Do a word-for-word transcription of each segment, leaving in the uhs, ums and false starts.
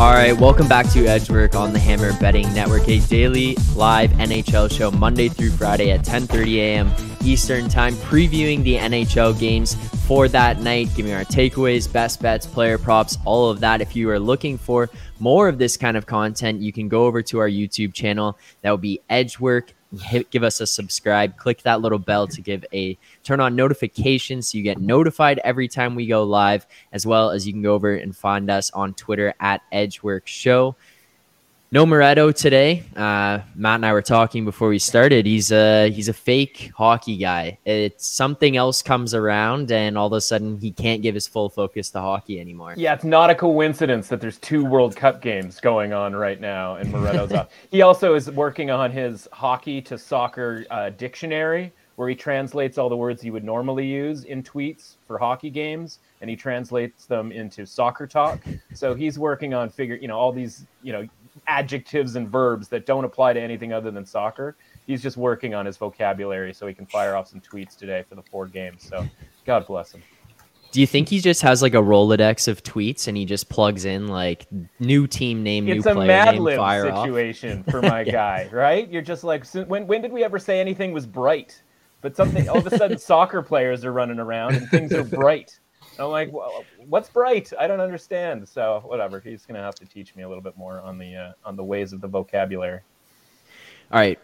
All right, welcome back to EdgeWork on the Hammer Betting Network, a daily live N H L show Monday through Friday at ten thirty a.m. Eastern time, previewing the N H L games for that night, giving our takeaways, best bets, player props, all of that. If you are looking for more of this kind of content, you can go over to our YouTube channel. That will be EdgeWork. Hit, give us a subscribe, click that little bell to give a turn on notifications so you get notified every time we go live, as well as you can go over and find us on Twitter at EdgeWorkShow. No Moretto today. Uh, Matt and I were talking before we started. He's a, he's a fake hockey guy. It's something else comes around and all of a sudden he can't give his full focus to hockey anymore. Yeah, it's not a coincidence that there's two World Cup games going on right now and Moretto's off. He also is working on his hockey to soccer uh, dictionary, where he translates all the words you would normally use in tweets for hockey games, and he translates them into soccer talk. So he's working on figure, you know, all these, you know, adjectives and verbs that don't apply to anything other than soccer. He's just working on his vocabulary so he can fire off some tweets today for the four games. So God bless him. Do you think he just has like a Rolodex of tweets and he just plugs in like new team name, it's new player name, fire off? It's a Mad Lib situation for my yeah. guy, right? You're just like, when when did we ever say anything was bright? But something all of a sudden soccer players are running around and things are bright. I'm like, well, what's bright? I don't understand. So whatever. He's going to have to teach me a little bit more on the uh, on the ways of the vocabulary. All right.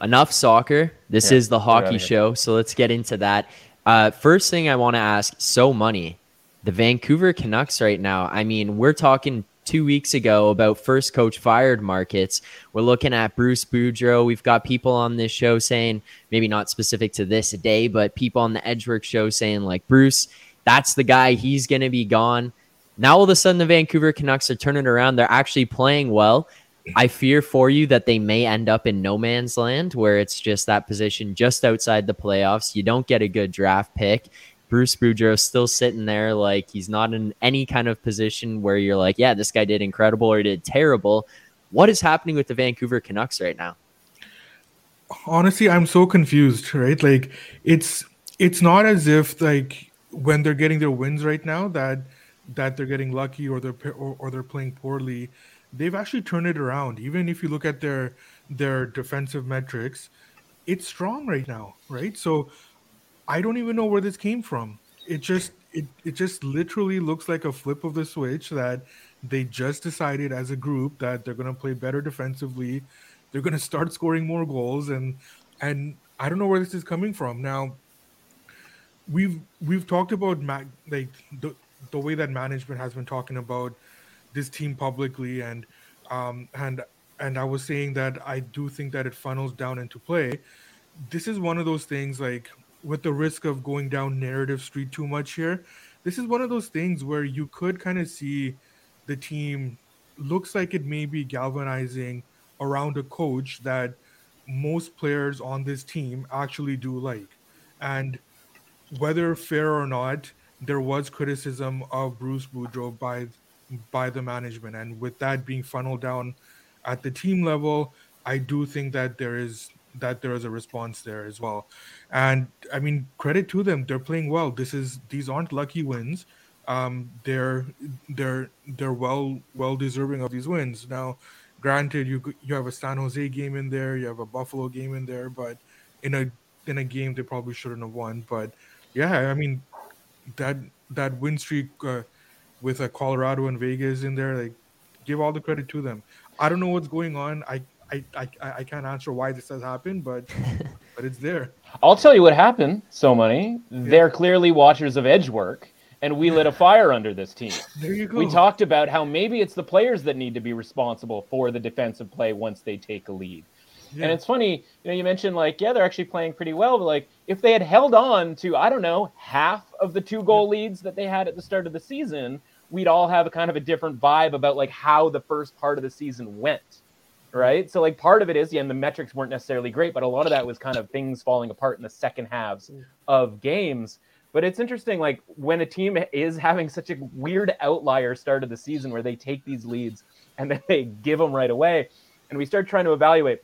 Enough soccer. This yeah, is the hockey show. So let's get into that. Uh, first thing I want to ask, So Money, the Vancouver Canucks right now. I mean, we're talking two weeks ago about first coach fired markets. We're looking at Bruce Boudreau. We've got people on this show saying, maybe not specific to this day, but people on the EdgeWork show saying like, Bruce, that's the guy, he's going to be gone. Now all of a sudden the Vancouver Canucks are turning around. They're actually playing well. I fear for you that they may end up in no man's land where it's just that position just outside the playoffs. You don't get a good draft pick. Bruce Boudreau still sitting there like he's not in any kind of position where you're like, yeah, this guy did incredible or did terrible. What is happening with the Vancouver Canucks right now? Honestly, I'm so confused, right? Like it's it's not as if like when they're getting their wins right now that that they're getting lucky or they're or, or they're playing poorly. They've actually turned it around. Even if you look at their their defensive metrics, it's strong right now, right? So I don't even know where this came from. It just it it just literally looks like a flip of the switch that they just decided as a group that they're going to play better defensively. They're going to start scoring more goals, and and I don't know where this is coming from. Now, we've we've talked about ma- like the the way that management has been talking about this team publicly, and um and and I was saying that I do think that it funnels down into play. This is one of those things, like, with the risk of going down narrative street too much here, this is one of those things where you could kind of see the team looks like it may be galvanizing around a coach that most players on this team actually do like. And whether fair or not, there was criticism of Bruce Boudreau by by the management. And with that being funneled down at the team level, I do think that there is that there is a response there as well. And I mean, credit to them, they're playing well. This is these aren't lucky wins. Um, they're they're they're well well deserving of these wins. Now, granted, you you have a San Jose game in there, you have a Buffalo game in there, but in a in a game they probably shouldn't have won. But yeah, I mean, that that win streak uh, with uh, Colorado and Vegas in there, like, give all the credit to them. I don't know what's going on. I I I, I can't answer why this has happened, but but it's there. I'll tell you what happened, So Money. Yeah. They're clearly watchers of EdgeWork, and we lit a fire under this team. There you go. We talked about how maybe it's the players that need to be responsible for the defensive play once they take a lead. Yeah. And it's funny, you know, you mentioned like, yeah, they're actually playing pretty well, but like if they had held on to, I don't know, half of the two goal leads that they had at the start of the season, we'd all have a kind of a different vibe about like how the first part of the season went. Right. So like part of it is, yeah, and the metrics weren't necessarily great, but a lot of that was kind of things falling apart in the second halves of games. But it's interesting, like when a team is having such a weird outlier start of the season where they take these leads and then they give them right away, and we start trying to evaluate,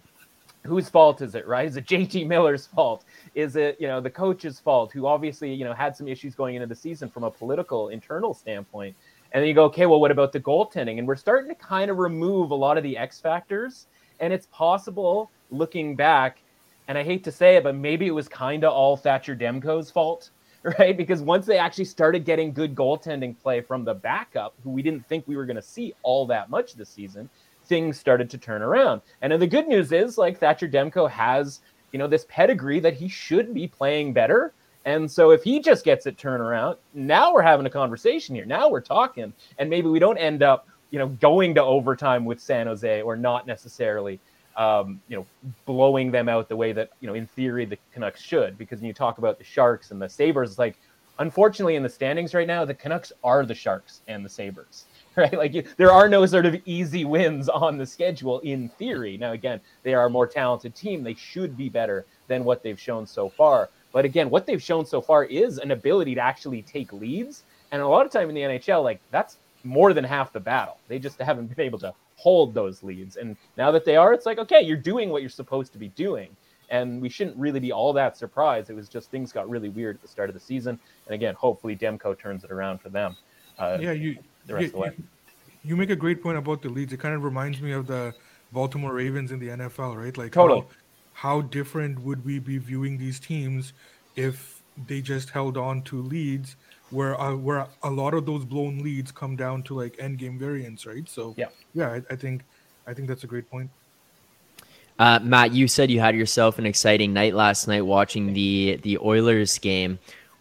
whose fault is it, right? Is it J T Miller's fault? Is it, you know, the coach's fault, who obviously, you know, had some issues going into the season from a political internal standpoint? And then you go, okay, well, what about the goaltending? And we're starting to kind of remove a lot of the X factors. And it's possible, looking back, and I hate to say it, but maybe it was kind of all Thatcher Demko's fault, right? Because once they actually started getting good goaltending play from the backup, who we didn't think we were going to see all that much this season, things started to turn around. And then the good news is, like, Thatcher Demko has, you know, this pedigree that he should be playing better. And so if he just gets it turned around, now we're having a conversation here. Now we're talking, and maybe we don't end up, you know, going to overtime with San Jose, or not necessarily, um, you know, blowing them out the way that, you know, in theory the Canucks should. Because when you talk about the Sharks and the Sabres, it's like, unfortunately in the standings right now, the Canucks are the Sharks and the Sabres, right? Like, you, there are no sort of easy wins on the schedule in theory. Now, again, they are a more talented team. They should be better than what they've shown so far. But again, what they've shown so far is an ability to actually take leads. And a lot of time in the N H L, like, that's more than half the battle. They just haven't been able to hold those leads. And now that they are, it's like, okay, you're doing what you're supposed to be doing. And we shouldn't really be all that surprised. It was just things got really weird at the start of the season. And again, hopefully Demko turns it around for them. Uh, yeah, you, the rest you, of the way. You make a great point about the leads. It kind of reminds me of the Baltimore Ravens in the N F L, right? Like, totally. How, How different would we be viewing these teams if they just held on to leads, where uh, where a lot of those blown leads come down to like end game variance, right? So yeah, yeah, I, I think I think that's a great point. Uh, Matt, you said you had yourself an exciting night last night watching the the Oilers game.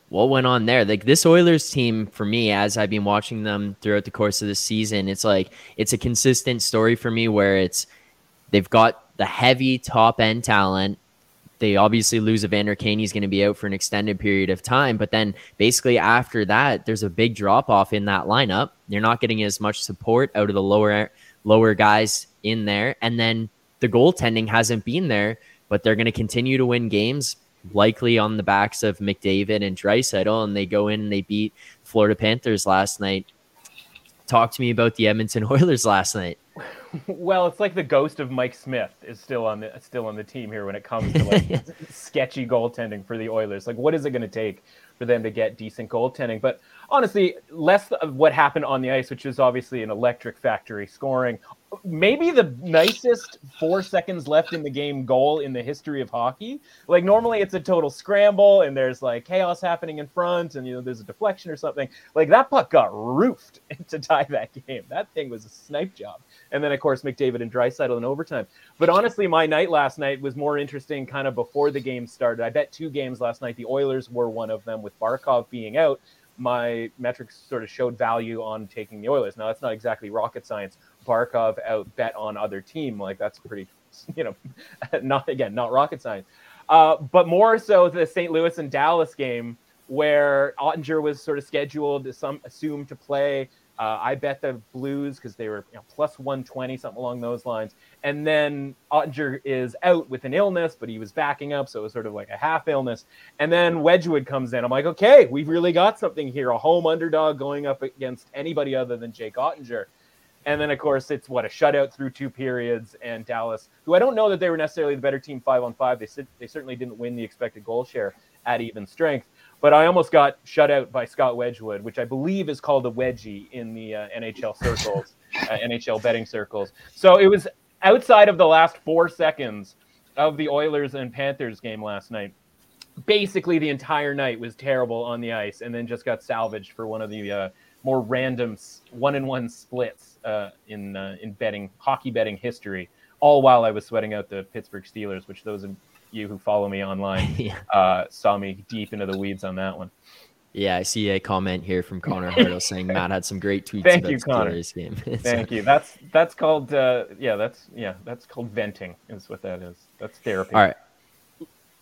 What went on there? Like, this Oilers team, for me, as I've been watching them throughout the course of the season, it's like it's a consistent story for me where it's they've got the heavy top-end talent. They obviously lose Evander Kane. He's going to be out for an extended period of time. But then basically after that, there's a big drop-off in that lineup. You're not getting as much support out of the lower lower guys in there. And then the goaltending hasn't been there, but they're going to continue to win games, likely on the backs of McDavid and Draisaitl. And they go in and they beat Florida Panthers last night. Talk to me about the Edmonton Oilers last night. Well, it's like the ghost of Mike Smith is still on the still on the team here when it comes to like sketchy goaltending for the Oilers. Like, what is it going to take for them to get decent goaltending? But honestly, less of what happened on the ice, which is obviously an electric factory scoring. Maybe the nicest four seconds left in the game goal in the history of hockey. Like, normally it's a total scramble and there's like chaos happening in front and, you know, there's a deflection or something. Like, that puck got roofed to tie that game. That thing was a snipe job. And then, of course, McDavid and Draisaitl in overtime. But honestly, my night last night was more interesting kind of before the game started. I bet two games last night. The Oilers were one of them. With Barkov being out, my metrics sort of showed value on taking the Oilers. Now, that's not exactly rocket science. Barkov out bet on other team. Like, that's pretty, you know, not, again, not rocket science. Uh, but more so the Saint Louis and Dallas game, where Oettinger was sort of scheduled, some assumed to play. Uh, I bet the Blues because they were, you know, plus one twenty, something along those lines. And then Oettinger is out with an illness, but he was backing up, so it was sort of like a half illness. And then Wedgwood comes in. I'm like, okay, we've really got something here, a home underdog going up against anybody other than Jake Oettinger. And then, of course, it's what, a shutout through two periods, and Dallas, who I don't know that they were necessarily the better team five on five. They they certainly didn't win the expected goal share at even strength. But I almost got shut out by Scott Wedgwood, which I believe is called a wedgie in the uh, N H L circles, uh, N H L betting circles. So it was outside of the last four seconds of the Oilers and Panthers game last night. Basically, the entire night was terrible on the ice, and then just got salvaged for one of the uh, more random one-on-one splits uh, in uh, in betting hockey betting history. All while I was sweating out the Pittsburgh Steelers, which those. In- you who follow me online yeah. uh, saw me deep into the weeds on that one. Yeah, I see a comment here from Connor Hardell saying Matt had some great tweets Thank about you, Connor. This game. Thank so. you. That's that's called uh, yeah, that's yeah, that's called venting is what that is. That's therapy. All right.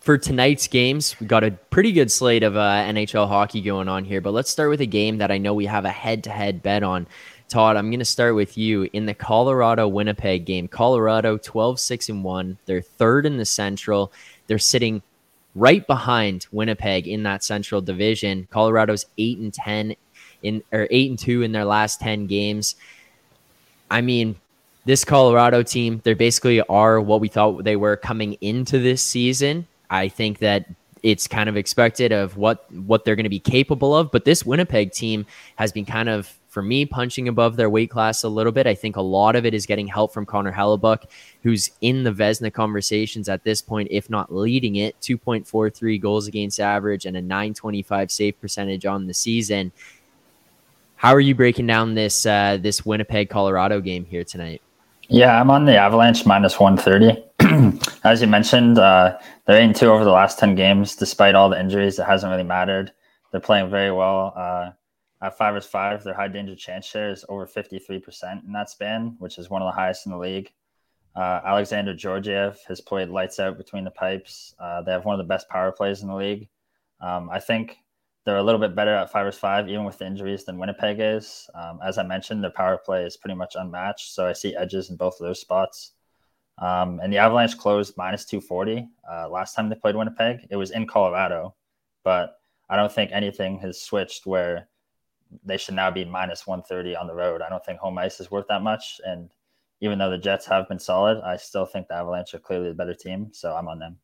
For tonight's games, we got a pretty good slate of uh, N H L hockey going on here, but let's start with a game that I know we have a head-to-head bet on. Todd, I'm going to start with you in the Colorado-Winnipeg game. Colorado twelve six and one. They're third in the Central. They're sitting right behind Winnipeg in that Central Division. Colorado's eight and ten in or eight and two in their last ten games. I mean, this Colorado team, they basically are what we thought they were coming into this season. I think that it's kind of expected of what what they're going to be capable of, but this Winnipeg team has been kind of for me, punching above their weight class a little bit. I think a lot of it is getting help from Connor Hellebuyck, who's in the Vezina conversations at this point, if not leading it. Two point four three goals against average and a nine twenty-five save percentage on the season. How are you breaking down this uh, this Winnipeg, Colorado game here tonight? Yeah, I'm on the Avalanche minus one thirty. As you mentioned, uh, they're eight and two over the last ten games. Despite all the injuries, it hasn't really mattered. They're playing very well. Uh, at five versus five, their high danger chance share is over fifty-three percent in that span, which is one of the highest in the league. Uh, Alexander Georgiev has played lights out between the pipes. Uh, they have one of the best power plays in the league. Um, I think they're a little bit better at five versus five, even with the injuries, than Winnipeg is. Um, as I mentioned, their power play is pretty much unmatched, so I see edges in both of those spots. Um, and the Avalanche closed minus two forty. Uh, last time they played Winnipeg, it was in Colorado, but I don't think anything has switched where they should now be minus one thirty on the road. I don't think home ice is worth that much, and even though the Jets have been solid, I still think the Avalanche are clearly the better team, so I'm on them.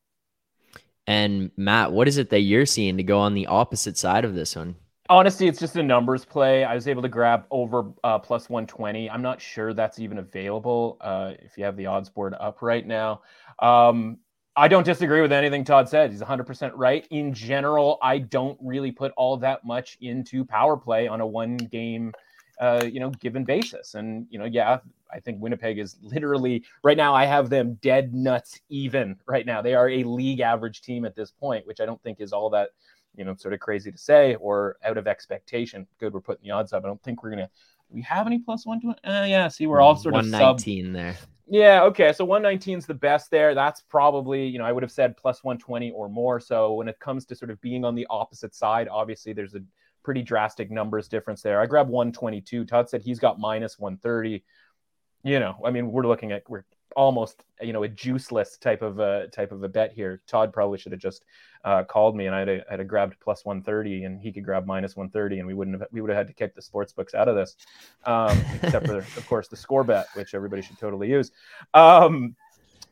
And Matt, what is it that you're seeing to go on the opposite side of this one? Honestly, it's just a numbers play. I was able to grab over uh, plus one twenty. I'm not sure that's even available uh, if you have the odds board up right now. Um, I don't disagree with anything Todd said. He's one hundred percent right. In general, I don't really put all that much into power play on a one-game, uh, you know, given basis. And, you know, yeah, I think Winnipeg is literally right now. I have them dead nuts even right now. They are a league average team at this point, which I don't think is all that, you know, sort of crazy to say or out of expectation. Good, we're putting the odds up. I don't think we're gonna. We have any plus one to? Uh, yeah, see, we're all sort of one nineteen there. Yeah, okay. So one nineteen is the best there. That's probably, you know, I would have said plus one twenty or more. So when it comes to sort of being on the opposite side, obviously there's a pretty drastic numbers difference there. I grabbed one twenty-two. Todd said he's got minus one thirty. You know, I mean, we're looking at, we're almost, you know, a juiceless type of a type of a bet here. Todd probably should have just uh, called me and I'd have, I'd have grabbed plus one thirty and he could grab minus one thirty and we wouldn't have, we would have had to kick the sports books out of this, um, except for, of course, the score bet, which everybody should totally use. Um,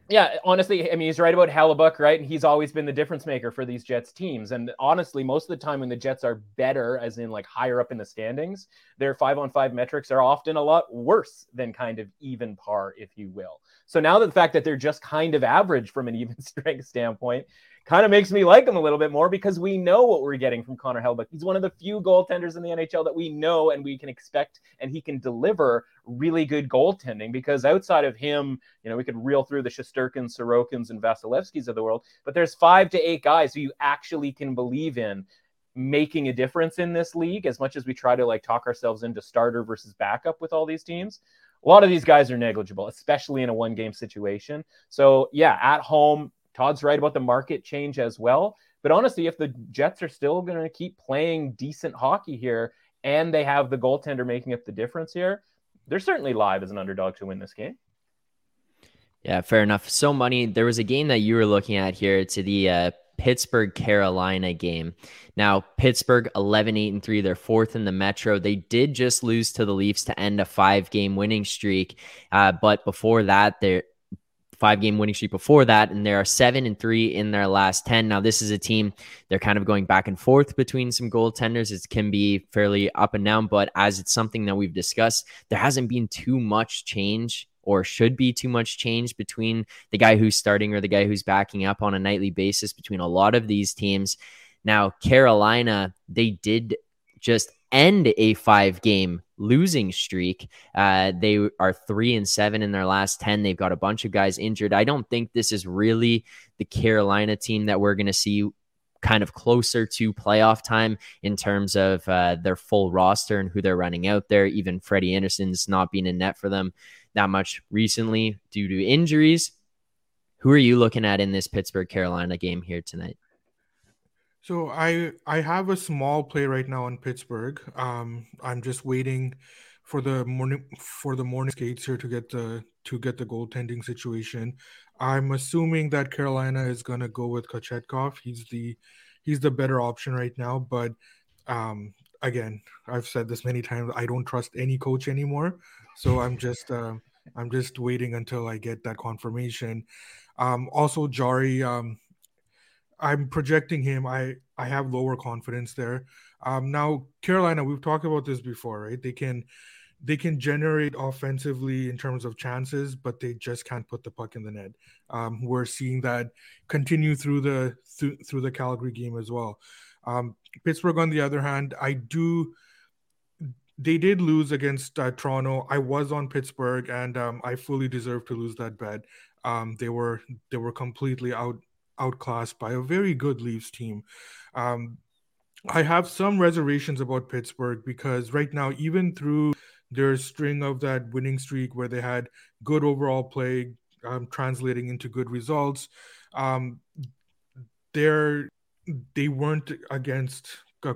yeah, honestly, I mean, he's right about Hellebuyck, right? And he's always been the difference maker for these Jets teams. And honestly, most of the time when the Jets are better, as in like higher up in the standings, their five-on-five metrics are often a lot worse than kind of even par, if you will. So now that the fact that they're just kind of average from an even strength standpoint kind of makes me like them a little bit more because we know what we're getting from Connor Hellebuyck. He's one of the few goaltenders in the N H L that we know and we can expect, and he can deliver really good goaltending because outside of him, you know, we could reel through the Shesterkins, Sorokins, and Vasilevskys of the world, but there's five to eight guys who you actually can believe in making a difference in this league. As much as we try to like talk ourselves into starter versus backup with all these teams, a lot of these guys are negligible, especially in a one-game situation. So, yeah, at home, Todd's right about the market change as well. But honestly, if the Jets are still going to keep playing decent hockey here and they have the goaltender making up the difference here, they're certainly live as an underdog to win this game. Yeah, fair enough. So, Money, there was a game that you were looking at here to the uh, Pittsburgh, Carolina game. Now, Pittsburgh eleven eight and three, they're fourth in the Metro. They did just lose to the Leafs to end a five-game winning streak, uh, but before that, they're five-game winning streak before that, and they are seven and three in their last ten. Now, this is a team they're kind of going back and forth between some goaltenders. It can be fairly up and down, but as it's something that we've discussed, there hasn't been too much change, or should be too much change between the guy who's starting or the guy who's backing up on a nightly basis between a lot of these teams. Now, Carolina, they did just end a five-game losing streak. Uh, they are three and seven in their last ten. They've got a bunch of guys injured. I don't think this is really the Carolina team that we're going to see kind of closer to playoff time in terms of uh, their full roster and who they're running out there. Even Freddie Anderson's not been in net for them that much recently due to injuries. Who are you looking at in this Pittsburgh Carolina game here tonight? So I I have a small play right now on Pittsburgh. Um, I'm just waiting for the morning for the morning skates here to get the to get the goaltending situation. I'm assuming that Carolina is going to go with Kochetkov. He's the he's the better option right now. But um, again, I've said this many times. I don't trust any coach anymore. So I'm just uh, I'm just waiting until I get that confirmation. Um, also, Jari. Um, I'm projecting him. I, I have lower confidence there. Um, now, Carolina, we've talked about this before, right? They can they can generate offensively in terms of chances, but they just can't put the puck in the net. Um, we're seeing that continue through the through, through the Calgary game as well. Um, Pittsburgh, on the other hand, I do. They did lose against uh, Toronto. I was on Pittsburgh, and um, I fully deserved to lose that bet. Um, they were they were completely out outclassed by a very good Leafs team. Um, I have some reservations about Pittsburgh because right now, even through their string of that winning streak where they had good overall play um, translating into good results, um, they're they weren't against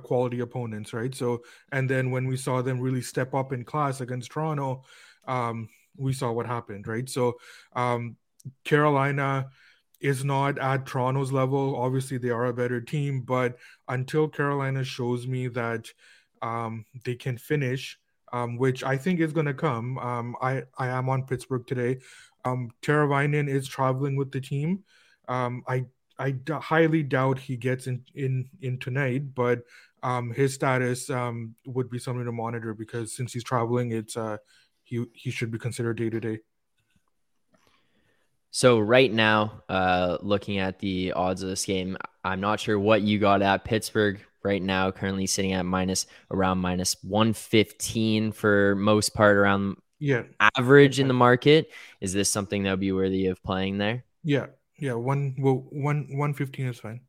quality opponents, right? So, and then when we saw them really step up in class against Toronto, um, we saw what happened, right? So um, Carolina is not at Toronto's level. Obviously, they are a better team, but until Carolina shows me that um, they can finish, um, which I think is going to come, um, I, I am on Pittsburgh today. Um, Teravainen is traveling with the team. Um, I I d- highly doubt he gets in, in, in tonight, but um, his status um, would be something to monitor because since he's traveling, it's uh, he he should be considered day-to-day. So right now, uh, looking at the odds of this game, I'm not sure what you got at Pittsburgh right now, currently sitting at minus around minus one fifteen for most part around yeah. average in the market. Is this something that would be worthy of playing there? Yeah. Yeah, one well, one one fifteen is fine.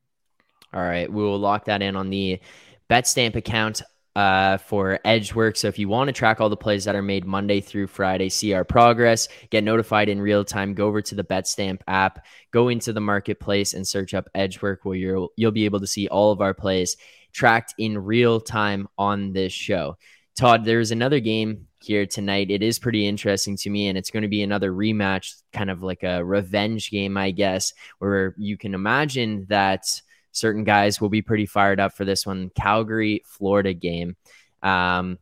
All right, we will lock that in on the BetStamp account uh, for EdgeWork. So if you want to track all the plays that are made Monday through Friday, see our progress, get notified in real time. Go over to the BetStamp app, go into the marketplace, and search up EdgeWork, where you're you'll be able to see all of our plays tracked in real time on this show. Todd, there is another game here tonight. It is pretty interesting to me, and it's going to be another rematch, kind of like a revenge game, I guess, where you can imagine that certain guys will be pretty fired up for this one. Calgary, Florida game. Um,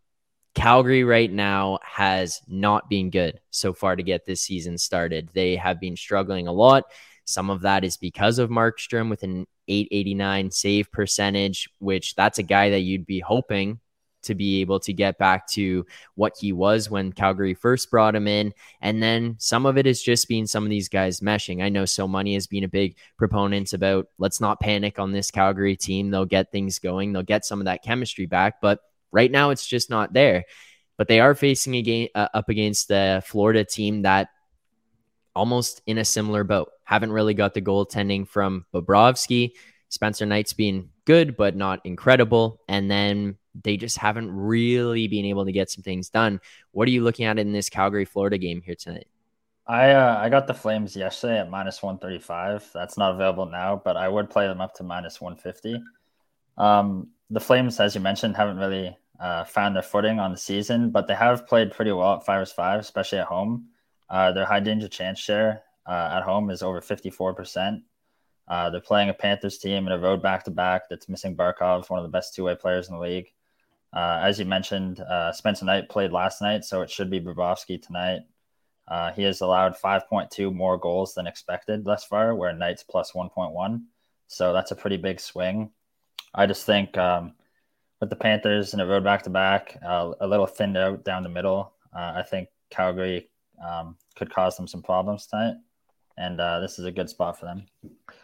Calgary right now has not been good so far to get this season started. They have been struggling a lot. Some of that is because of Markstrom with an eight eighty-nine save percentage, which that's a guy that you'd be hoping to be able to get back to what he was when Calgary first brought him in. And then some of it is just being some of these guys meshing. I know So Money has been a big proponent about let's not panic on this Calgary team. They'll get things going. They'll get some of that chemistry back. But right now it's just not there. But they are facing a game uh, up against the Florida team that almost in a similar boat. Haven't really got the goaltending from Bobrovsky. Spencer Knight's been good, but not incredible. And then they just haven't really been able to get some things done. What are you looking at in this Calgary, Florida game here tonight? I uh, I got the Flames yesterday at minus one thirty-five. That's not available now, but I would play them up to minus one fifty. Um, the Flames, as you mentioned, haven't really uh, found their footing on the season, but they have played pretty well at five versus five, especially at home. Uh, their high danger chance share uh, at home is over fifty-four percent. Uh, they're playing a Panthers team in a road back-to-back that's missing Barkov, one of the best two-way players in the league. Uh, as you mentioned, uh, Spencer Knight played last night, so it should be Bobrovsky tonight. Uh, he has allowed five point two more goals than expected thus far, where Knight's plus one point one. So that's a pretty big swing. I just think um, with the Panthers in a road back-to-back, uh, a little thinned out down the middle, uh, I think Calgary um, could cause them some problems tonight. And uh, this is a good spot for them.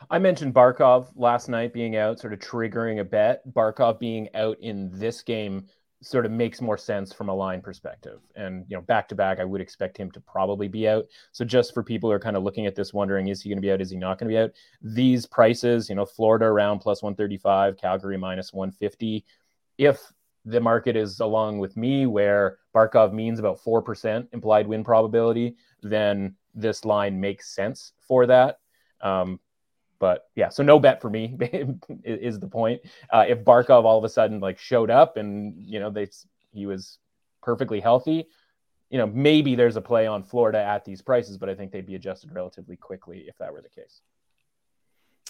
I mentioned Barkov last night being out, sort of triggering a bet. Barkov being out in this game sort of makes more sense from a line perspective. And, you know, back to back, I would expect him to probably be out. So just for people who are kind of looking at this, wondering, is he going to be out? Is he not going to be out? These prices, you know, Florida around plus one thirty-five, Calgary minus one fifty. If the market is along with me where Barkov means about four percent implied win probability, then this line makes sense for that. Um, but yeah, so no bet for me is the point. Uh, if Barkov all of a sudden like showed up and, you know, they, he was perfectly healthy, you know, maybe there's a play on Florida at these prices, but I think they'd be adjusted relatively quickly if that were the case.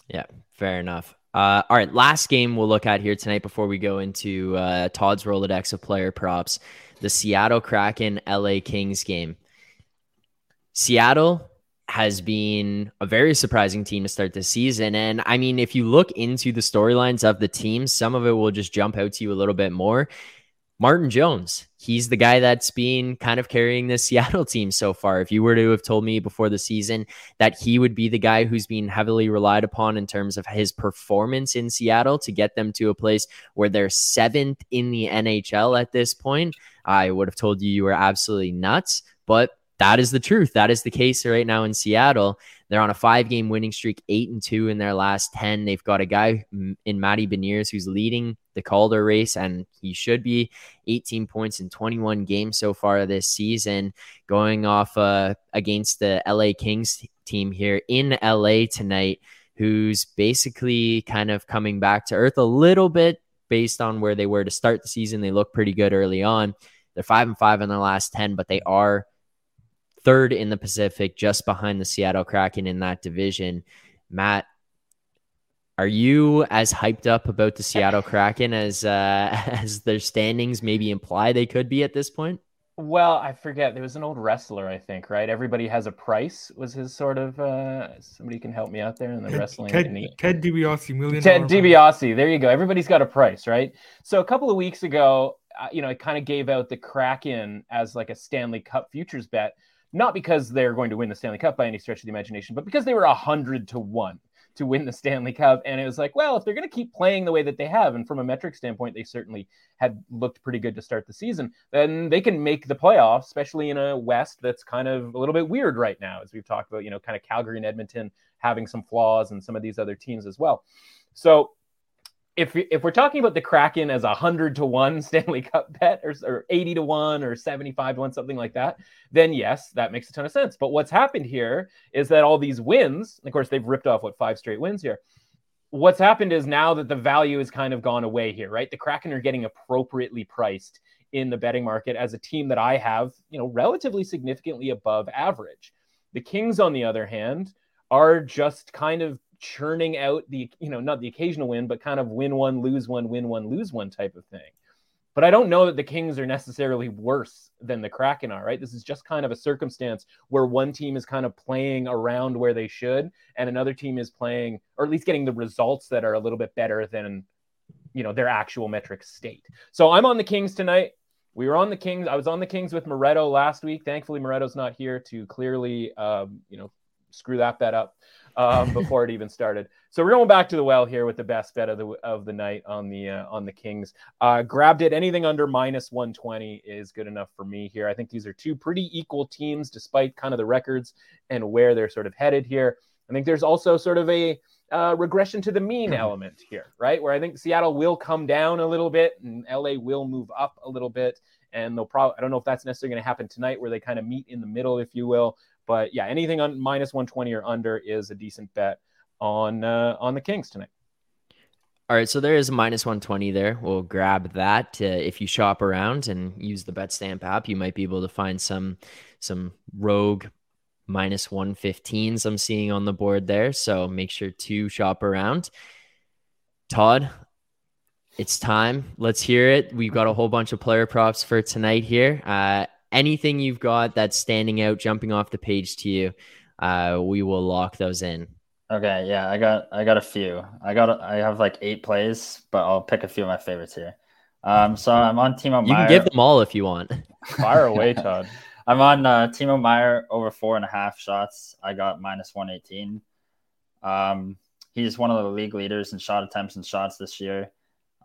Yeah, fair enough. Uh, all right, last game we'll look at here tonight before we go into uh, Todd's Rolodex of player props, the Seattle Kraken L A Kings game. Seattle has been a very surprising team to start the season. And I mean, if you look into the storylines of the team, some of it will just jump out to you a little bit more. Martin Jones, he's the guy that's been kind of carrying this Seattle team so far. If you were to have told me before the season that he would be the guy who's been heavily relied upon in terms of his performance in Seattle to get them to a place where they're seventh in the N H L at this point, I would have told you you were absolutely nuts. But that is the truth. That is the case right now in Seattle. They're on a five-game winning streak, eight and two in their last ten. They've got a guy in Matty Beniers who's leading the Calder race, and he should be eighteen points in twenty-one games so far this season, going off uh, against the L A Kings team here in L A tonight, who's basically kind of coming back to earth a little bit based on where they were to start the season. They look pretty good early on. They're five and five in their last ten, but they are third in the Pacific, just behind the Seattle Kraken in that division. Matt, are you as hyped up about the Seattle Kraken as uh, as their standings maybe imply they could be at this point? Well, I forget. There was an old wrestler, I think, right? Everybody has a price was his sort of, uh, somebody can help me out there in the Ted, wrestling. Ted, the... Ted DiBiase. Million Ted DiBiase. There you go. Everybody's got a price, right? So a couple of weeks ago, you know, I kind of gave out the Kraken as like a Stanley Cup futures bet. Not because they're going to win the Stanley Cup by any stretch of the imagination, but because they were one hundred to one to win the Stanley Cup. And it was like, well, if they're going to keep playing the way that they have, and from a metric standpoint, they certainly had looked pretty good to start the season, then they can make the playoffs, especially in a West that's kind of a little bit weird right now, as we've talked about, you know, kind of Calgary and Edmonton having some flaws and some of these other teams as well. So if if we're talking about the Kraken as a hundred to one Stanley Cup bet, or, or eighty to one, or seventy-five to one, something like that, then yes, that makes a ton of sense. But what's happened here is that all these wins, and of course, they've ripped off what five straight wins here. What's happened is now that the value has kind of gone away here, right? The Kraken are getting appropriately priced in the betting market as a team that I have, you know, relatively significantly above average. The Kings, on the other hand, are just kind of churning out the, you know, not the occasional win, but kind of win one, lose one, win one, lose one type of thing. But I don't know that the Kings are necessarily worse than the Kraken are, right? This is just kind of a circumstance where one team is kind of playing around where they should, and another team is playing, or at least getting the results that are a little bit better than, you know, their actual metric state. So I'm on the Kings tonight. We were on the Kings. I was on the Kings with Moretto last week. Thankfully, Moretto's not here to clearly, um, you know, screw that bet up. um, before it even started. So we're going back to the well here with the best bet of the of the night on the uh, on the Kings. Uh, grabbed it. Anything under minus one twenty is good enough for me here. I think these are two pretty equal teams, despite kind of the records and where they're sort of headed here. I think there's also sort of a uh, regression to the mean element here, right? Where I think Seattle will come down a little bit and L A will move up a little bit. And they'll probably, I don't know if that's necessarily going to happen tonight where they kind of meet in the middle, if you will. But yeah, anything on minus one twenty or under is a decent bet on uh, on the Kings tonight. All right, so there is a minus one twenty there. We'll grab that. To, if you shop around and use the BetStamp app, you might be able to find some some rogue minus one fifteens I'm seeing on the board there. So make sure to shop around. Todd, it's time. Let's hear it. We've got a whole bunch of player props for tonight here. Uh, Anything you've got that's standing out, jumping off the page to you, uh, we will lock those in. Okay, yeah, I got, I got a few. I got, I have like eight plays, but I'll pick a few of my favorites here. Um, so I'm on Timo Meier. You can give them all if you want. Fire away, Todd. I'm on uh, Timo Meier over four and a half shots. I got minus one eighteen. Um, he's one of the league leaders in shot attempts and shots this year.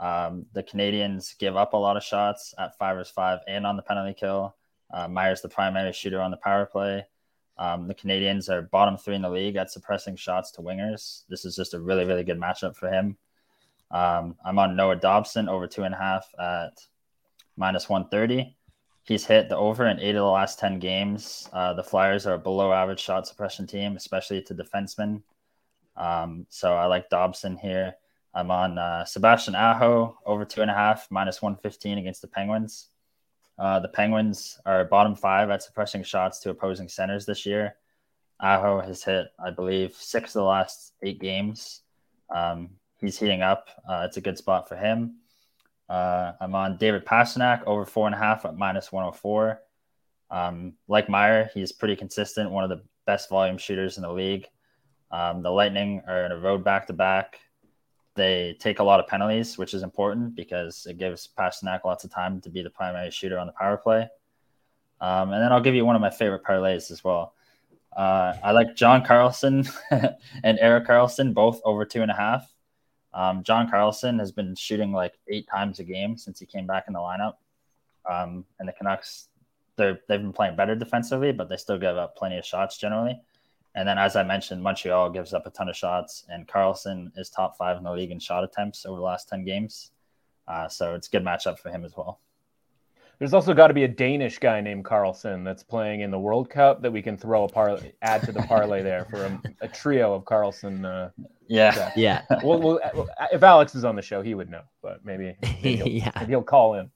Um, the Canadians give up a lot of shots at five versus five and on the penalty kill. Uh, Meier's the primary shooter on the power play. Um, the Canadians are bottom three in the league at suppressing shots to wingers. This is just a really, really good matchup for him. Um, I'm on Noah Dobson over two and a half at minus one thirty. He's hit the over in eight of the last ten games. Uh, the Flyers are a below average shot suppression team, especially to defensemen. Um, so I like Dobson here. I'm on uh, Sebastian Aho over two and a half, minus one fifteen against the Penguins. Uh, the Penguins are bottom five at suppressing shots to opposing centers this year. Aho has hit, I believe, six of the last eight games. Um, he's heating up. Uh, it's a good spot for him. Uh, I'm on David Pasternak over four and a half at minus one oh four. Um, like Meier, he's pretty consistent. One of the best volume shooters in the league. Um, the Lightning are in a road back-to-back. They take a lot of penalties, which is important because it gives Pasternak lots of time to be the primary shooter on the power play. Um, and then I'll give you one of my favorite parlays as well. Uh, I like John Carlson and Erik Karlsson, both over two and a half. Um, John Carlson has been shooting like eight times a game since he came back in the lineup. Um, and the Canucks, they've been playing better defensively, but they still give up plenty of shots generally. And then, as I mentioned, Montreal gives up a ton of shots, and Carlson is top five in the league in shot attempts over the last ten games. Uh, so it's a good matchup for him as well. There's also got to be a Danish guy named Carlson that's playing in the World Cup that we can throw a parlay, add to the parlay there for a, a trio of Carlson. Uh, yeah, stuff. yeah. Well, well, if Alex is on the show, he would know, but maybe, maybe, he'll, yeah. maybe he'll call in.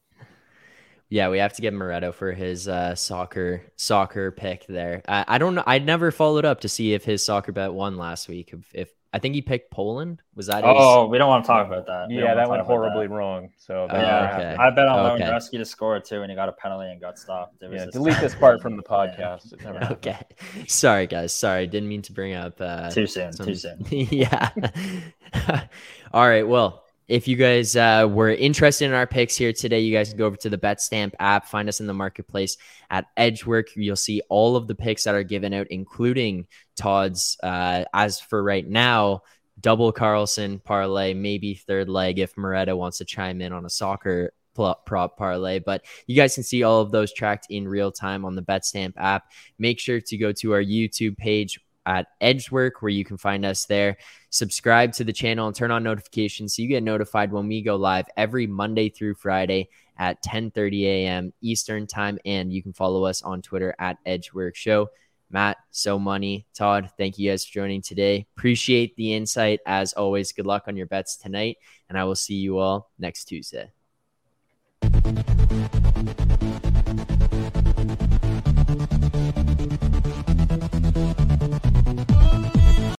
Yeah, we have to get Moretto for his uh, soccer soccer pick there. I, I don't know. I never followed up to see if his soccer bet won last week. If, if I think he picked Poland, was that? Oh, his... we don't want to talk about that. We yeah, that went horribly that. wrong. So that oh, okay. I bet on okay. Lewandowski to score too, and he got a penalty and got stopped. It was yeah, delete this part from the podcast. Yeah. Okay, sorry guys, sorry, didn't mean to bring up uh, too soon. Some... Too soon. yeah. All right. Well. If you guys uh, were interested in our picks here today, you guys can go over to the BetStamp app, find us in the marketplace at EdgeWork. You'll see all of the picks that are given out, including Todd's, uh, as for right now, double Carlson parlay, maybe third leg if Moretto wants to chime in on a soccer prop parlay. But you guys can see all of those tracked in real time on the BetStamp app. Make sure to go to our YouTube page at EdgeWork, where you can find us there. Subscribe to the channel and turn on notifications so you get notified when we go live every Monday through Friday at ten thirty a.m. Eastern time. And you can follow us on Twitter at EdgeWorkShow. Matt, So Money, Todd, thank you guys for joining today. Appreciate the insight as always. Good luck on your bets tonight, and I will see you all next Tuesday.